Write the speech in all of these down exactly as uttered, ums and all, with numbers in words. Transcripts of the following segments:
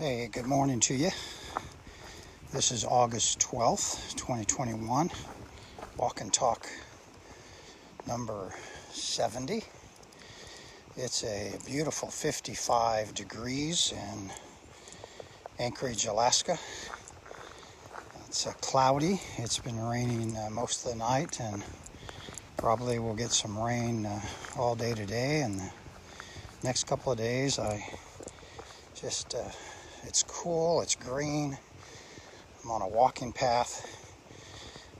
Hey, good morning to you. This is August twelfth, twenty twenty-one, Walk and Talk number seventy. It's a beautiful fifty-five degrees in Anchorage, Alaska. It's uh, cloudy. It's been raining uh, most of the night, and probably we'll get some rain uh, all day today, and the next couple of days. I just... Uh, It's cool, it's green, I'm on a walking path.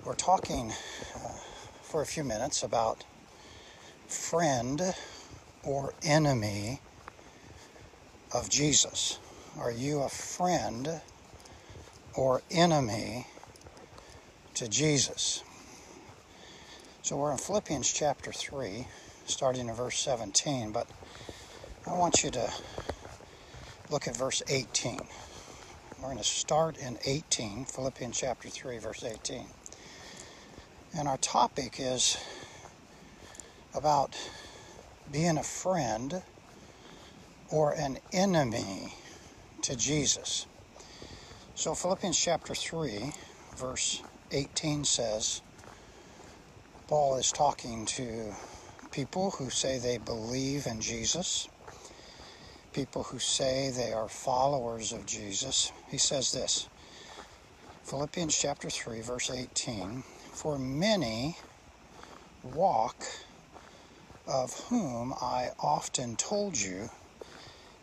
We're talking uh, for a few minutes about friend or enemy of Jesus. Are you a friend or enemy to Jesus? So we're in Philippians chapter three, starting in verse seventeen, but I want you to look at verse eighteen. We're going to start in eighteen, Philippians chapter three, verse eighteen. And our topic is about being a friend or an enemy to Jesus. So Philippians chapter three, verse eighteen says, Paul is talking to people who say they believe in Jesus, people who say they are followers of Jesus. He says this, Philippians chapter three, verse eighteen, for many walk, of whom I often told you,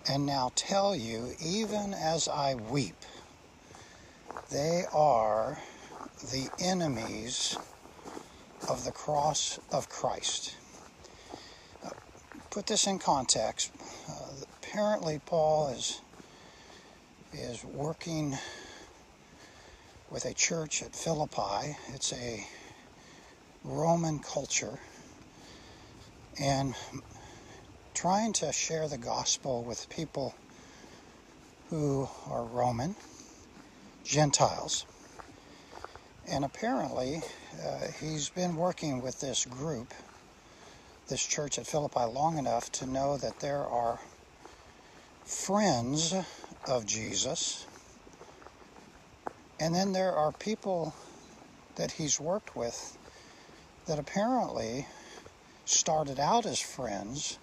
and now tell you, even as I weep, they are the enemies of the cross of Christ. Uh, put this in context. Uh, Apparently, Paul is, is working with a church at Philippi. It's a Roman culture, and trying to share the gospel with people who are Roman, Gentiles. And apparently, uh, he's been working with this group, this church at Philippi, long enough to know that there are friends of Jesus, and then there are people that he's worked with that apparently started out as friends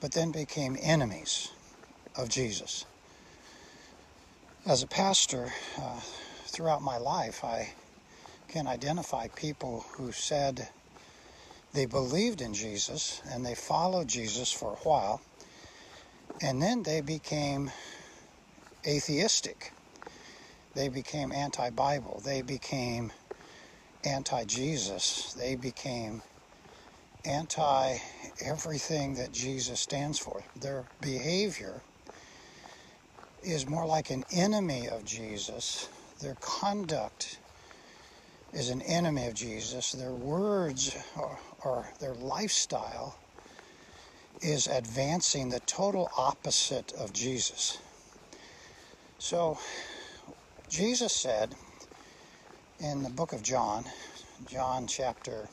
but then became enemies of Jesus. As a pastor, uh, throughout my life, I can identify people who said they believed in Jesus and they followed Jesus for a while, and then they became atheistic. They became anti-Bible. They became anti-Jesus. They became anti-everything that Jesus stands for. Their behavior is more like an enemy of Jesus. Their conduct is an enemy of Jesus. Their words or, or their lifestyle is advancing the total opposite of Jesus. So Jesus said in the book of John, John chapter,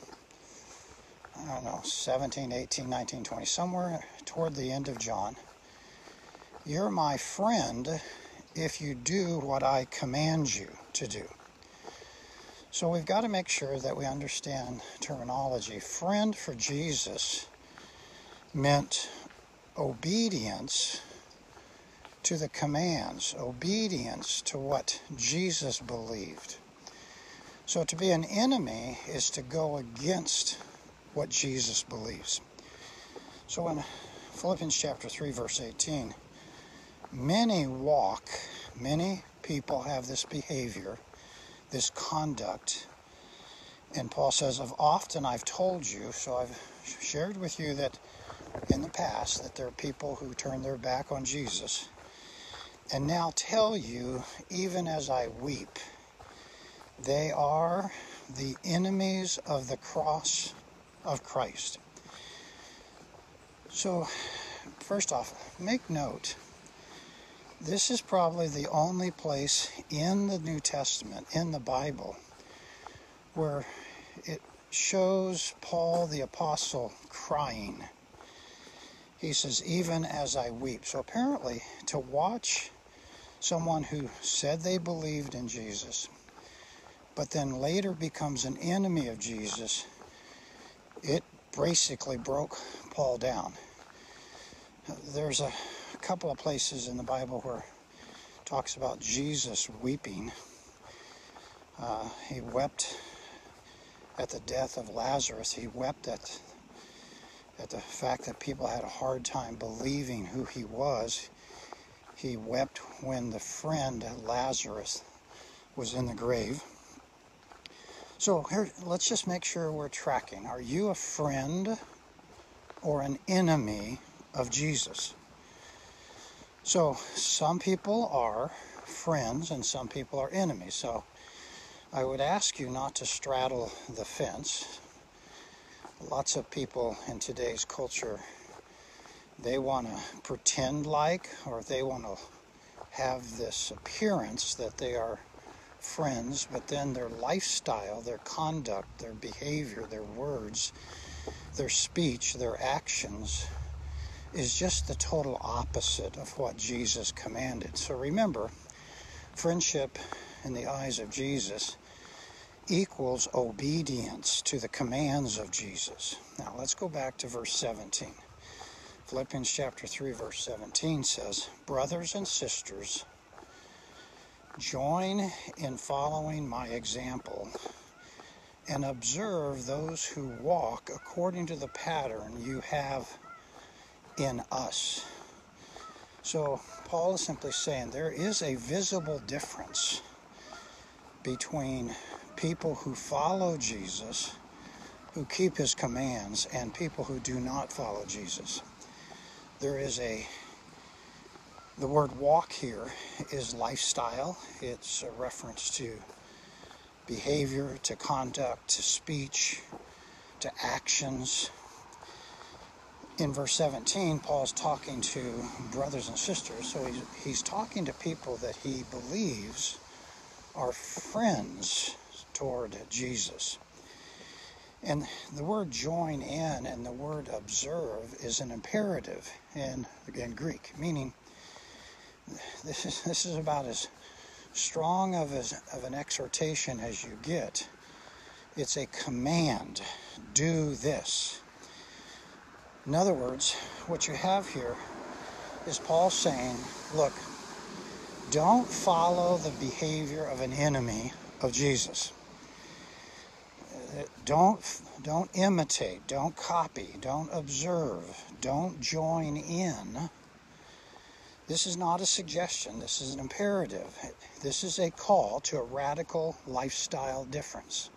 I don't know, seventeen, eighteen, nineteen, twenty, somewhere toward the end of John, you're my friend if you do what I command you to do. So we've got to make sure that we understand terminology. Friend for Jesus meant obedience to the commands, obedience to what Jesus believed. So to be an enemy is to go against what Jesus believes. So in Philippians chapter three, verse eighteen, many walk, many people have this behavior, this conduct, and Paul says, of often I've told you, so I've shared with you that in the past that there are people who turn their back on Jesus, and now tell you, even as I weep, they are the enemies of the cross of Christ. So, first off, make note, this is probably the only place in the New Testament, in the Bible, where it shows Paul the Apostle crying. He says, even as I weep. So apparently, to watch someone who said they believed in Jesus, but then later becomes an enemy of Jesus, it basically broke Paul down. There's a couple of places in the Bible where it talks about Jesus weeping. Uh, he wept at the death of Lazarus. He wept at, at the fact that people had a hard time believing who he was. He wept when the friend Lazarus was in the grave. So here, let's just make sure we're tracking. Are you a friend or an enemy of Jesus? So some people are friends and some people are enemies. So I would ask you not to straddle the fence. Lots of people in today's culture, they want to pretend like, or they want to have this appearance that they are friends, but then their lifestyle, their conduct, their behavior, their words, their speech, their actions is just the total opposite of what Jesus commanded. So remember, friendship in the eyes of Jesus equals obedience to the commands of Jesus. Now let's go back to verse seventeen. Philippians chapter three, verse seventeen says, "Brothers and sisters, join in following my example and observe those who walk according to the pattern you have in us." So Paul is simply saying there is a visible difference between people who follow Jesus, who keep his commands, and people who do not follow Jesus. There is a, the word walk here is lifestyle. It's a reference to behavior, to conduct, to speech, to actions. In verse seventeen, Paul's talking to brothers and sisters, so he's, he's talking to people that he believes are friends toward Jesus. And the word join in and the word observe is an imperative in, in Greek, meaning this is, this is about as strong of, as, of an exhortation as you get. It's a command, do this. In other words, what you have here is Paul saying, look, don't follow the behavior of an enemy of Jesus. Don't, don't imitate, don't copy, don't observe, don't join in. This is not a suggestion, this is an imperative. This is a call to a radical lifestyle difference.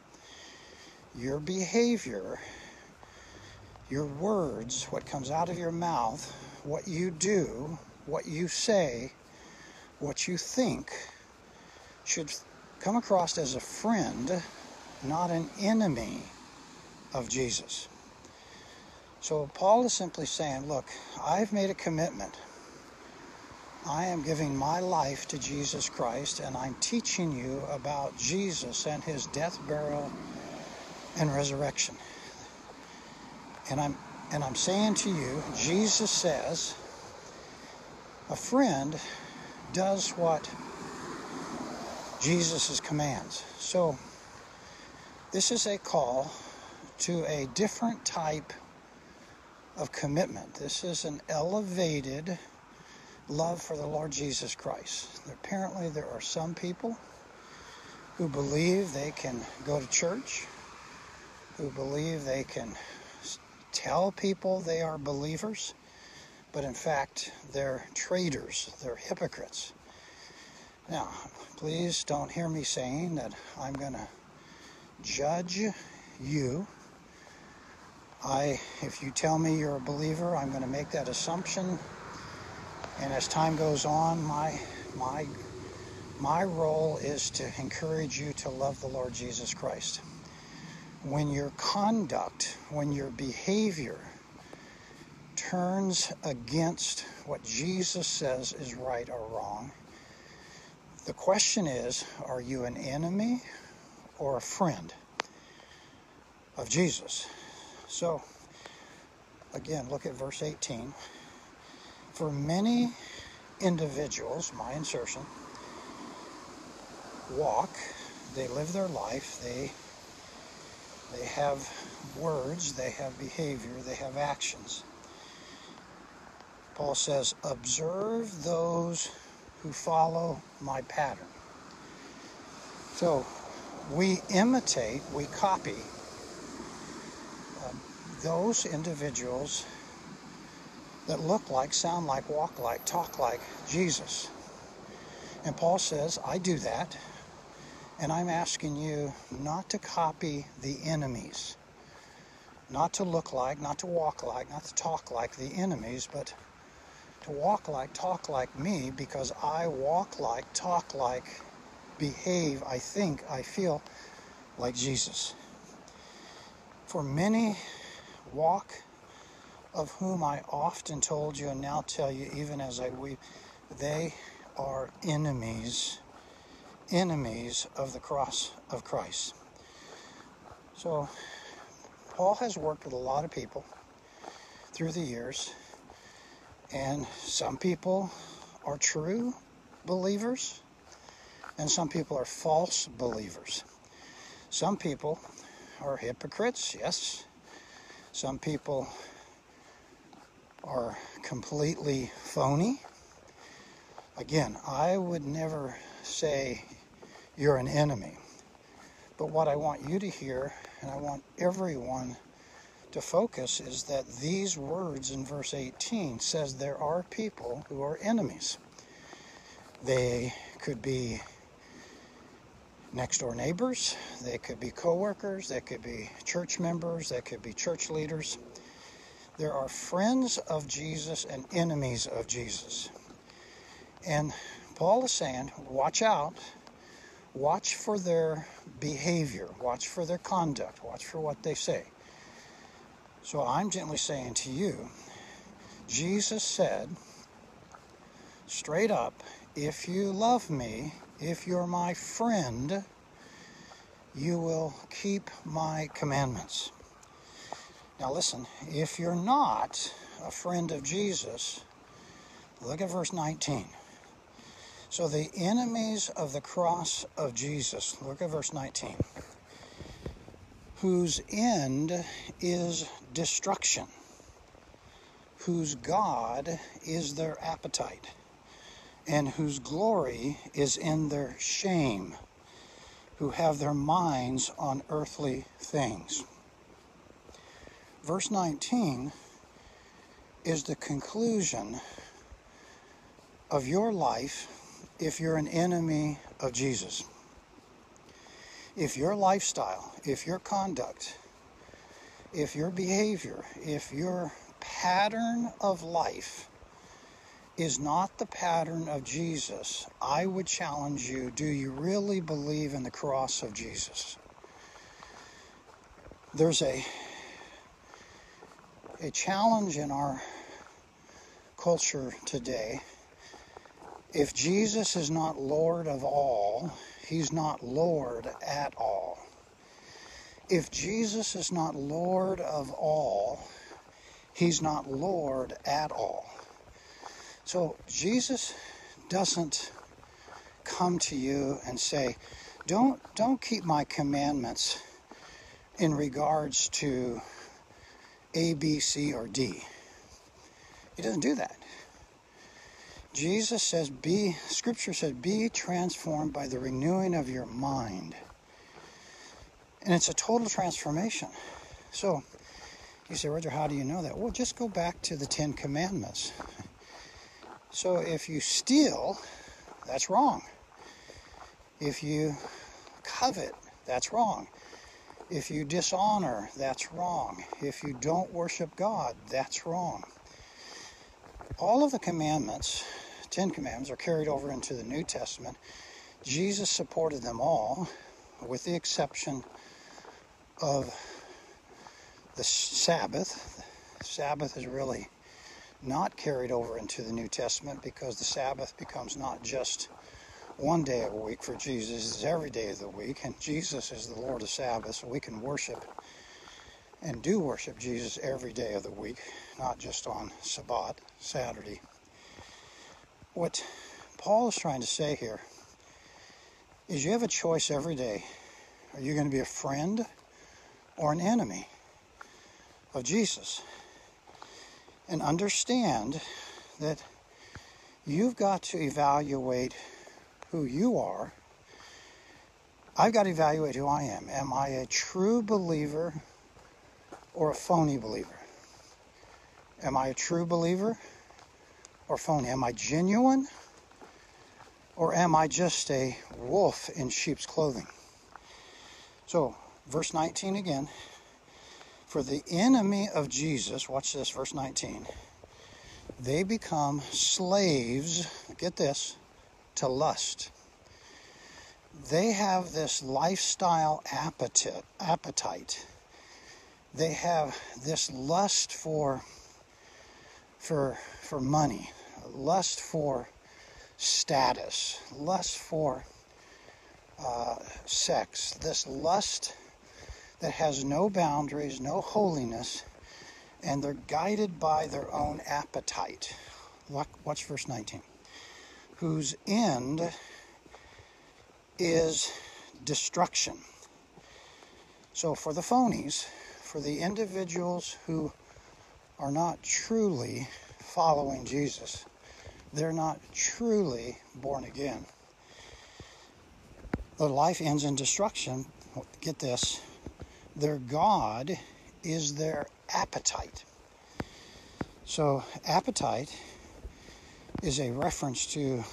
Your behavior, your words, what comes out of your mouth, what you do, what you say, what you think, should come across as a friend, not an enemy of Jesus. So Paul is simply saying, look, I've made a commitment. I am giving my life to Jesus Christ, and I'm teaching you about Jesus and his death, burial, and resurrection. And I'm, and I'm saying to you, Jesus says, a friend does what Jesus' commands. So this is a call to a different type of commitment. This is an elevated love for the Lord Jesus Christ. Apparently there are some people who believe they can go to church, who believe they can tell people they are believers, but in fact they're traitors, they're hypocrites. Now, please don't hear me saying that I'm going to judge you. I, if you tell me you're a believer, I'm going to make that assumption. And as time goes on, my my my role is to encourage you to love the Lord Jesus Christ. When your conduct, when your behavior turns against what Jesus says is right or wrong, the question is, are you an enemy or a friend of Jesus? So, again, look at verse eighteen. For many individuals, my insertion, walk, they live their life, they they have words, they have behavior, they have actions. Paul says, observe those who follow my pattern. So we imitate, we copy uh, those individuals that look like, sound like, walk like, talk like Jesus. And Paul says, I do that, and I'm asking you not to copy the enemies, not to look like, not to walk like, not to talk like the enemies, but to walk like, talk like me, because I walk like, talk like, behave, I think, I feel like Jesus. For many walk, of whom I often told you and now tell you, even as I weep, they are enemies, enemies of the cross of Christ. So Paul has worked with a lot of people through the years. And some people are true believers, and some people are false believers. Some people are hypocrites, yes. Some people are completely phony. Again, I would never say you're an enemy. But what I want you to hear, and I want everyone to focus, is that these words in verse eighteen says there are people who are enemies. They could be next door neighbors, they could be co-workers, they could be church members, they could be church leaders. There are friends of Jesus and enemies of Jesus. And Paul is saying, watch out, watch for their behavior, watch for their conduct, watch for what they say. So I'm gently saying to you, Jesus said, straight up, if you love me, if you're my friend, you will keep my commandments. Now listen, if you're not a friend of Jesus, look at verse nineteen. So the enemies of the cross of Jesus, look at verse nineteen. Whose end is destruction, whose God is their appetite, and whose glory is in their shame, who have their minds on earthly things. Verse nineteen is the conclusion of your life if you're an enemy of Jesus. If your lifestyle, if your conduct, if your behavior, if your pattern of life is not the pattern of Jesus, I would challenge you, do you really believe in the cross of Jesus? There's a, a challenge in our culture today. If Jesus is not Lord of all, he's not Lord at all. If Jesus is not Lord of all, he's not Lord at all. So Jesus doesn't come to you and say, don't, don't keep my commandments in regards to A, B, C, or D. He doesn't do that. Jesus says, be, Scripture says, be transformed by the renewing of your mind. And it's a total transformation. So you say, Roger, how do you know that? Well, just go back to the Ten Commandments. So if you steal, that's wrong. If you covet, that's wrong. If you dishonor, that's wrong. If you don't worship God, that's wrong. All of the commandments, Ten Commandments, are carried over into the New Testament. Jesus supported them all, with the exception of the Sabbath. The Sabbath is really not carried over into the New Testament because the Sabbath becomes not just one day of the week for Jesus, it's every day of the week, and Jesus is the Lord of Sabbath, so we can worship and do worship Jesus every day of the week, not just on Sabbath, Saturday. what Paul is trying to say here is you have a choice every day. Are you going to be a friend or an enemy of Jesus? And understand that you've got to evaluate who you are. I've got to evaluate who I am. Am I a true believer or a phony believer? Am I a true believer or phony? Am I genuine or am I just a wolf in sheep's clothing? So, verse nineteen again. For the enemy of Jesus, watch this, verse nineteen. They become slaves, get this, to lust. They have this lifestyle appetite. appetite. They have this lust for, for, for money, lust for status, lust for uh, sex, this lust that has no boundaries, no holiness, and they're guided by their own appetite. Watch verse nineteen. Whose end is destruction. So for the phonies, for the individuals who are not truly following Jesus, they're not truly born again, their life ends in destruction. Get this, their God is their appetite. So appetite is a reference to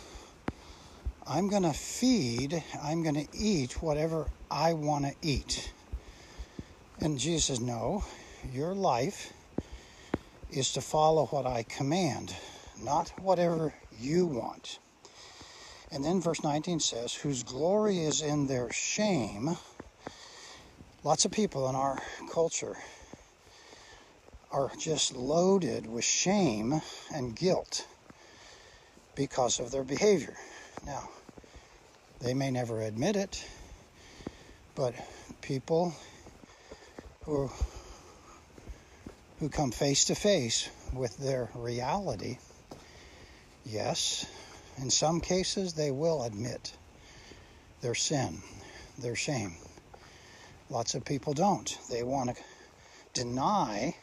I'm going to feed, I'm going to eat whatever I want to eat. And Jesus says, no, your life is to follow what I command, not whatever you want. And then verse nineteen says, whose glory is in their shame. Lots of people in our culture are just loaded with shame and guilt because of their behavior. Now, they may never admit it, but people who, who come face to face with their reality, yes, in some cases they will admit their sin, their shame. Lots of people don't. They want to deny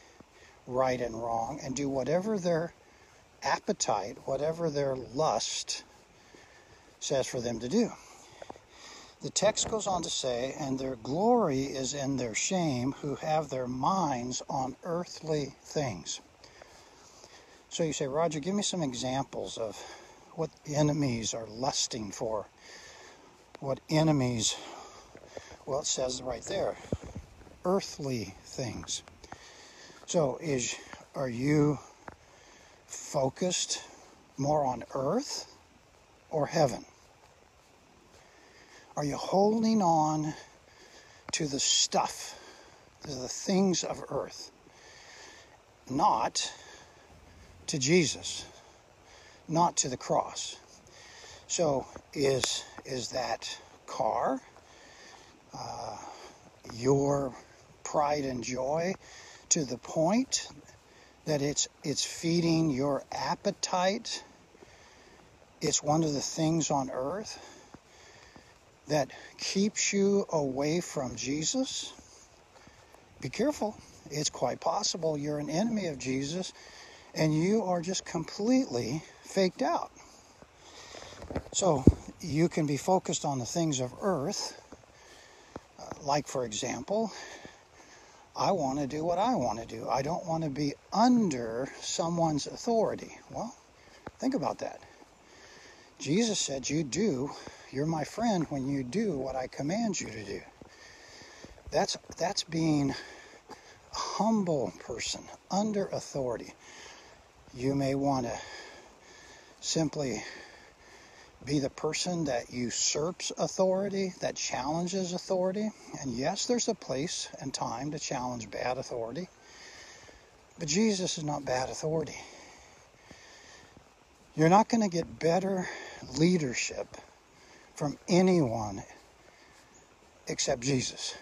right and wrong and do whatever their appetite, whatever their lust says for them to do. The text goes on to say, and their glory is in their shame, who have their minds on earthly things. So you say, Roger, give me some examples of what enemies are lusting for. What enemies? Well, it says right there, earthly things. So is are you focused more on earth or heaven? Are you holding on to the stuff, to the things of earth, not to Jesus, not to the cross? So is, is that car, uh, your pride and joy, to the point that it's, it's feeding your appetite? It's one of the things on earth that keeps you away from Jesus? Be careful. It's quite possible you're an enemy of Jesus and you are just completely faked out. So you can be focused on the things of earth. Like, for example, I want to do what I want to do. I don't want to be under someone's authority. Well, think about that. Jesus said, you do, you're my friend when you do what I command you to do. That's that's being a humble person, under authority. You may want to simply be the person that usurps authority, that challenges authority. And yes, there's a place and time to challenge bad authority. But Jesus is not bad authority. You're not going to get better leadership from anyone except Jesus.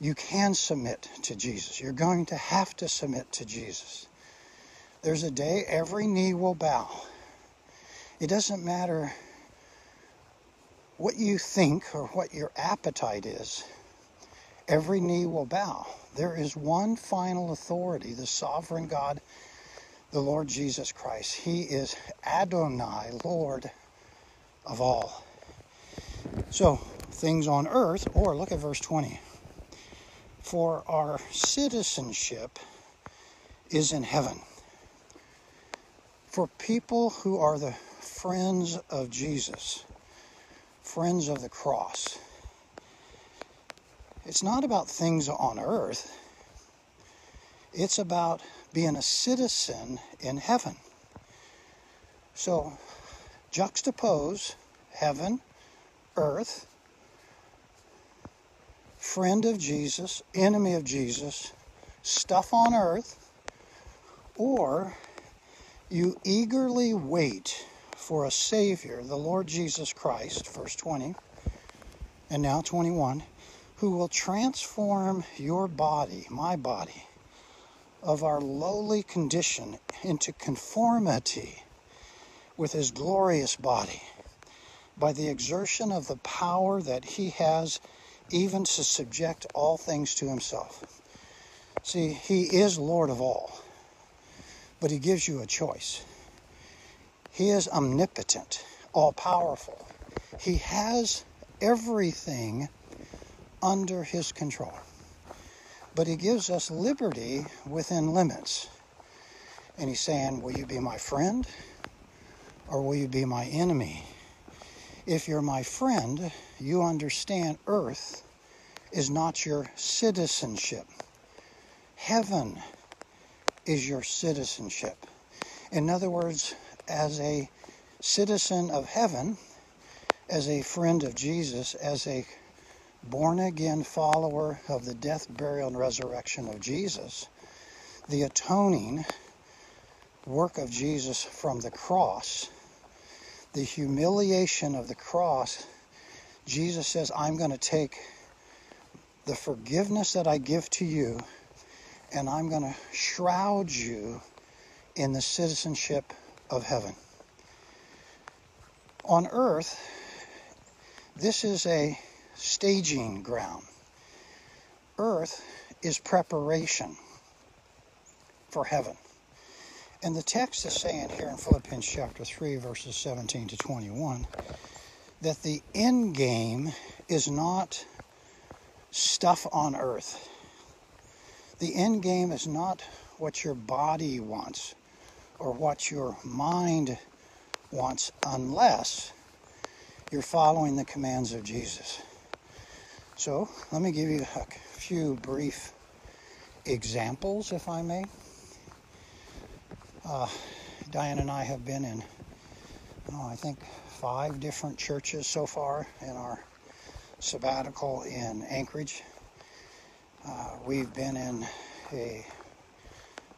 You can submit to Jesus. You're going to have to submit to Jesus. There's a day every knee will bow It doesn't matter what you think or what your appetite is. Every knee will bow. There is one final authority, the sovereign God, the Lord Jesus Christ. He is Adonai, Lord of all. So, things on earth, or look at verse twenty. For our citizenship is in heaven. For people who are the friends of Jesus, friends of the cross, it's not about things on earth. It's about being a citizen in heaven. So, juxtapose heaven, earth, friend of Jesus, enemy of Jesus, stuff on earth, or you eagerly wait for a Savior, the Lord Jesus Christ, verse twenty, and now twenty-one, who will transform your body, my body, of our lowly condition into conformity with his glorious body by the exertion of the power that he has even to subject all things to himself. See, he is Lord of all, but he gives you a choice. He is omnipotent, all-powerful. He has everything under his control. But he gives us liberty within limits. And he's saying, will you be my friend or will you be my enemy? If you're my friend, you understand earth is not your citizenship. Heaven is your citizenship. In other words, as a citizen of heaven, as a friend of Jesus, as a born-again follower of the death, burial, and resurrection of Jesus, the atoning work of Jesus from the cross, the humiliation of the cross, Jesus says, I'm going to take the forgiveness that I give to you, and I'm going to shroud you in the citizenship of heaven. On earth, this is a staging ground. Earth is preparation for heaven. And the text is saying here in Philippians chapter three, verses seventeen to twenty-one, that the end game is not stuff on earth. The end game is not what your body wants or what your mind wants, unless you're following the commands of Jesus. So, let me give you a few brief examples, if I may. Uh, Diane and I have been in, oh, I think, five different churches so far in our sabbatical in Anchorage. Uh, we've been in a,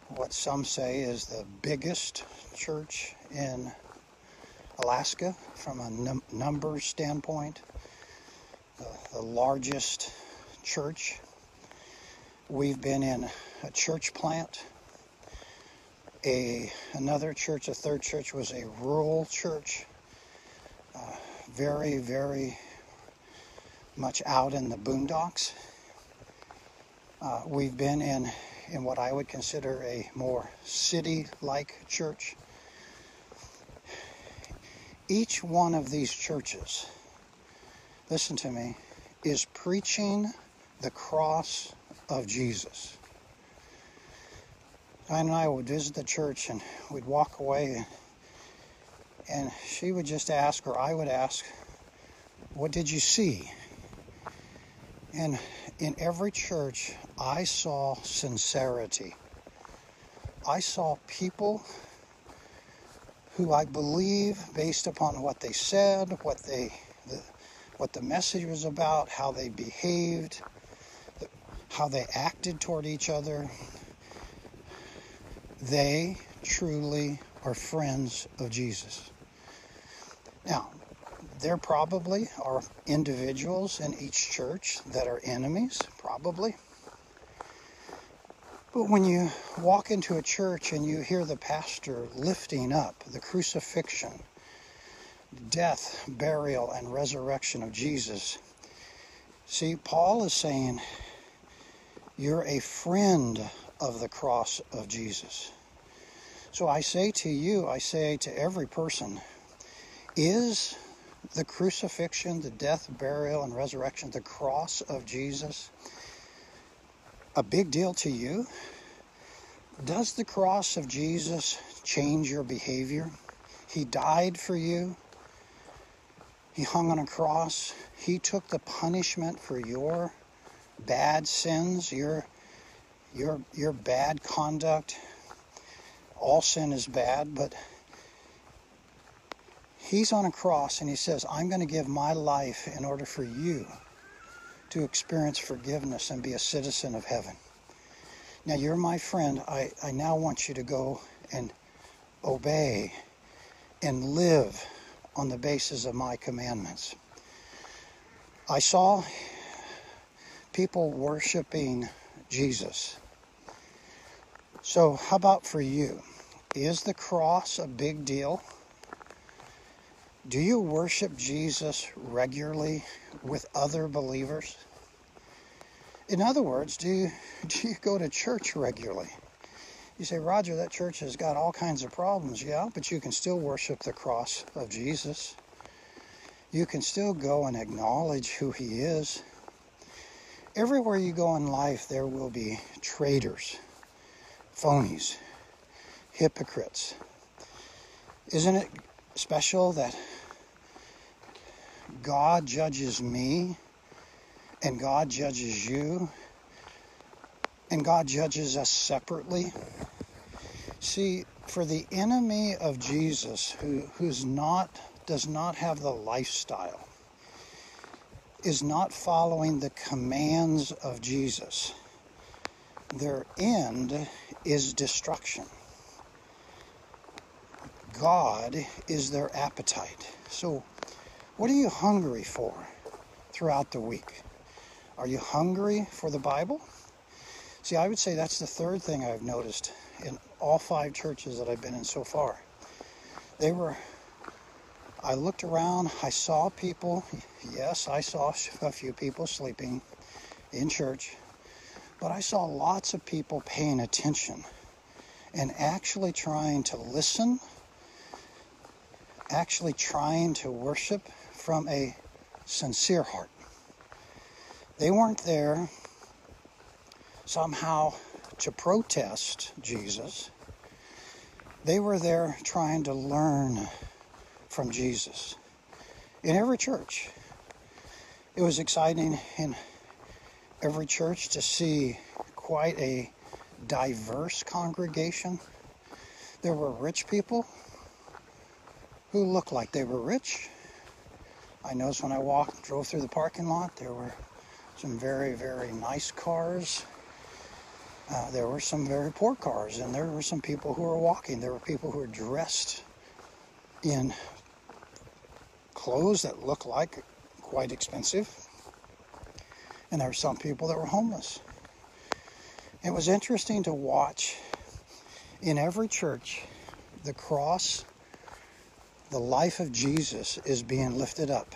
what some say is the biggest church in Alaska from a num- numbers standpoint. The largest church. We've been in a church plant. A another church, a third church, was a rural church, uh, very, very much out in the boondocks. Uh, we've been in in what I would consider a more city-like church. Each one of these churches, listen to me, is preaching the cross of Jesus. Diane and I would visit the church and we'd walk away, and she would just ask, or I would ask, what did you see? And in every church, I saw sincerity. I saw people who I believe, based upon what they said, what they... The, what the message was about, how they behaved, how they acted toward each other. They truly are friends of Jesus. Now, there probably are individuals in each church that are enemies, probably. But when you walk into a church and you hear the pastor lifting up the crucifixion death, burial, and resurrection of Jesus. See, Paul is saying, you're a friend of the cross of Jesus. So I say to you, I say to every person, is the crucifixion, the death, burial, and resurrection, the cross of Jesus, a big deal to you? Does the cross of Jesus change your behavior? He died for you. He hung on a cross. He took the punishment for your bad sins, your your your bad conduct. All sin is bad, but he's on a cross and he says, I'm going to give my life in order for you to experience forgiveness and be a citizen of heaven. Now you're my friend. I, I now want you to go and obey and live on the basis of my commandments. I saw people worshiping Jesus. So how about for you? Is the cross a big deal? Do you worship Jesus regularly with other believers? In other words, do you, do you go to church regularly? You say, Roger, that church has got all kinds of problems. Yeah, but you can still worship the cross of Jesus. You can still go and acknowledge who he is. Everywhere you go in life, there will be traitors, phonies, hypocrites. Isn't it special that God judges me, and God judges you, and God judges us separately? See, for the enemy of Jesus, who who's not does not have the lifestyle, is not following the commands of Jesus, their end is destruction. God is their appetite. So, what are you hungry for throughout the week? Are you hungry for the Bible? See, I would say that's the third thing I've noticed in all five churches that I've been in so far. They were, I looked around, I saw people, yes, I saw a few people sleeping in church, but I saw lots of people paying attention and actually trying to listen, actually trying to worship from a sincere heart. They weren't there somehow to protest Jesus. They were there trying to learn from Jesus. In every church, it was exciting in every church to see quite a diverse congregation. There were rich people who looked like they were rich. I noticed when I walked, drove through the parking lot, there were some very, very nice cars. Uh, there were some very poor cars, and there were some people who were walking. There were people who were dressed in clothes that looked like quite expensive. And there were some people that were homeless. It was interesting to watch in every church the cross, the life of Jesus is being lifted up.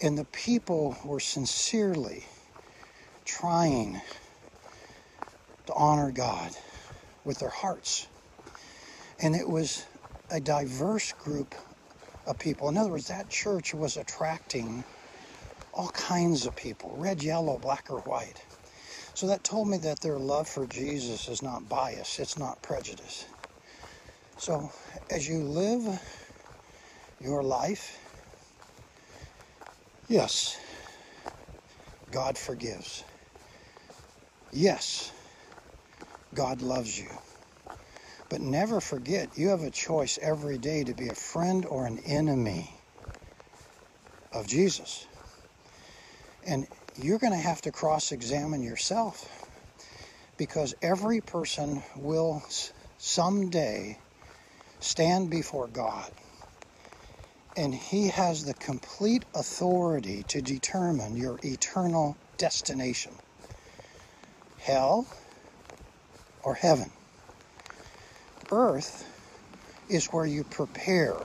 And the people were sincerely trying to honor God with their hearts. And it was a diverse group of people. In other words, that church was attracting all kinds of people, red, yellow, black, or white. So that told me that their love for Jesus is not bias, it's not prejudice. So as you live your life, yes, God forgives. Yes, God loves you. But never forget, you have a choice every day to be a friend or an enemy of Jesus. And you're going to have to cross-examine yourself, because every person will someday stand before God. And he has the complete authority to determine your eternal destination. Hell or heaven. Earth is where you prepare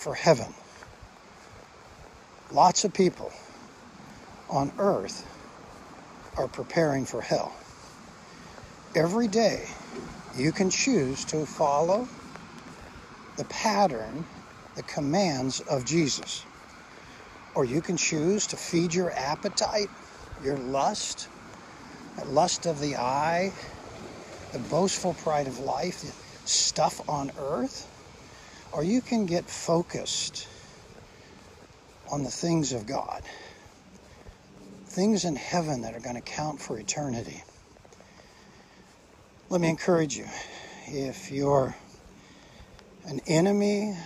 for heaven. Lots of people on earth are preparing for hell. Every day you can choose to follow the pattern, the commands of Jesus. Or you can choose to feed your appetite, your lust, that lust of the eye, the boastful pride of life, the stuff on earth. Or you can get focused on the things of God, things in heaven that are going to count for eternity. Let me encourage you, if you're an enemy,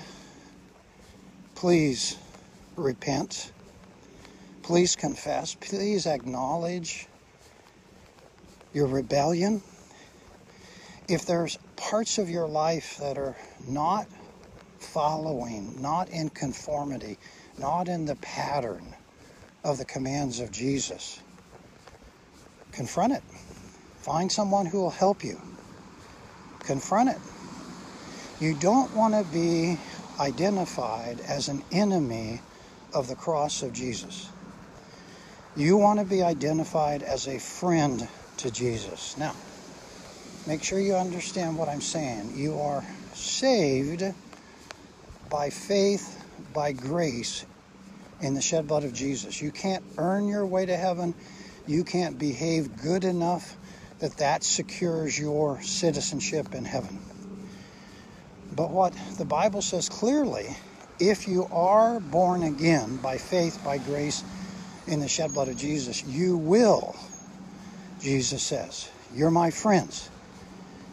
please repent, please confess, please acknowledge your rebellion. If there's parts of your life that are not following, not in conformity, not in the pattern of the commands of Jesus, confront it. Find someone who will help you. Confront it. You don't want to be identified as an enemy of the cross of Jesus. You want to be identified as a friend to Jesus. Now, make sure you understand what I'm saying. You are saved by faith, by grace, in the shed blood of Jesus. You can't earn your way to heaven. You can't behave good enough that that secures your citizenship in heaven. But what the Bible says clearly, if you are born again by faith, by grace, in the shed blood of Jesus, you will, Jesus says, you're my friends.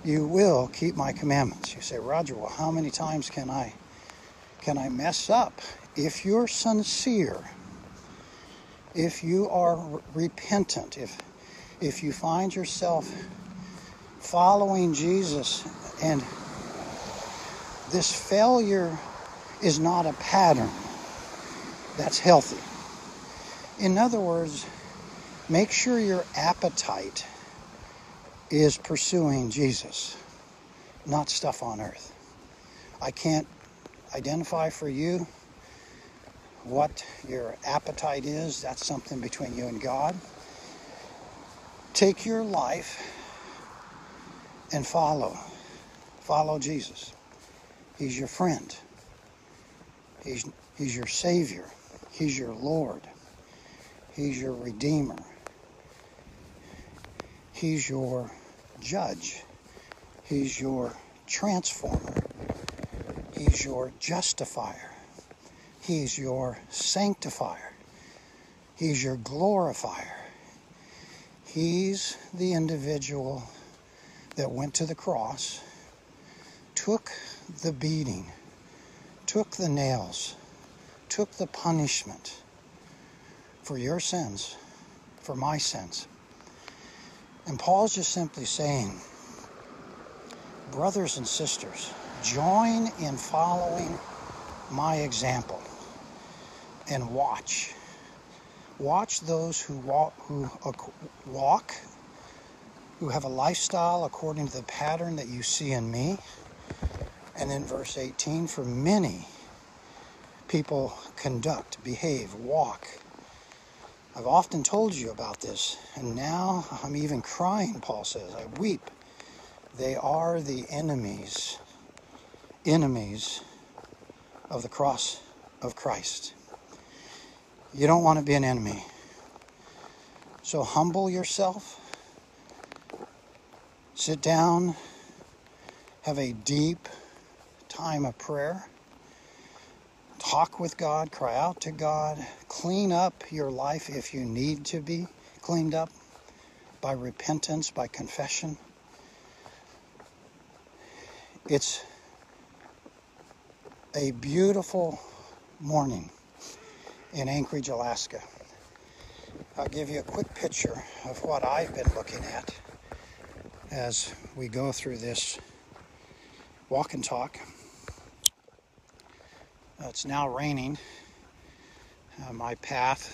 You will keep my commandments. You say, Roger, well, how many times can I can I mess up? If you're sincere, if you are repentant, if if you find yourself following Jesus and this failure is not a pattern, that's healthy. In other words, make sure your appetite is pursuing Jesus, not stuff on earth. I can't identify for you what your appetite is. That's something between you and God. Take your life and follow. Follow Jesus. He's your friend. He's, he's your Savior. He's your Lord. He's your Redeemer. He's your Judge. He's your Transformer. He's your Justifier. He's your Sanctifier. He's your Glorifier. He's the individual that went to the cross, took the beating, took the nails, took the punishment for your sins, for my sins. And Paul's just simply saying, brothers and sisters, join in following my example and watch. Watch those who walk, who walk, who have a lifestyle according to the pattern that you see in me. And then verse eighteen, for many people conduct, behave, walk. I've often told you about this, and now I'm even crying, Paul says. I weep. They are the enemies, enemies of the cross of Christ. You don't want to be an enemy. So humble yourself. Sit down. Have a deep time of prayer. Talk with God. Cry out to God. Clean up your life if you need to be cleaned up by repentance, by confession. It's a beautiful morning in Anchorage, Alaska. I'll give you a quick picture of what I've been looking at as we go through this walk and talk. Uh, it's now raining. Uh, my path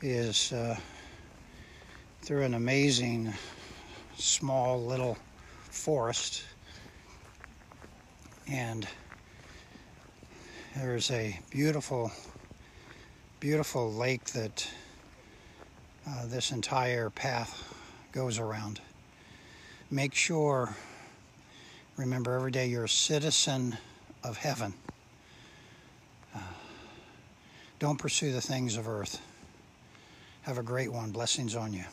is uh, through an amazing small little forest, and There's a beautiful, beautiful lake that uh, this entire path goes around. Make sure, remember every day you're a citizen of heaven. Uh, don't pursue the things of earth. Have a great one. Blessings on you.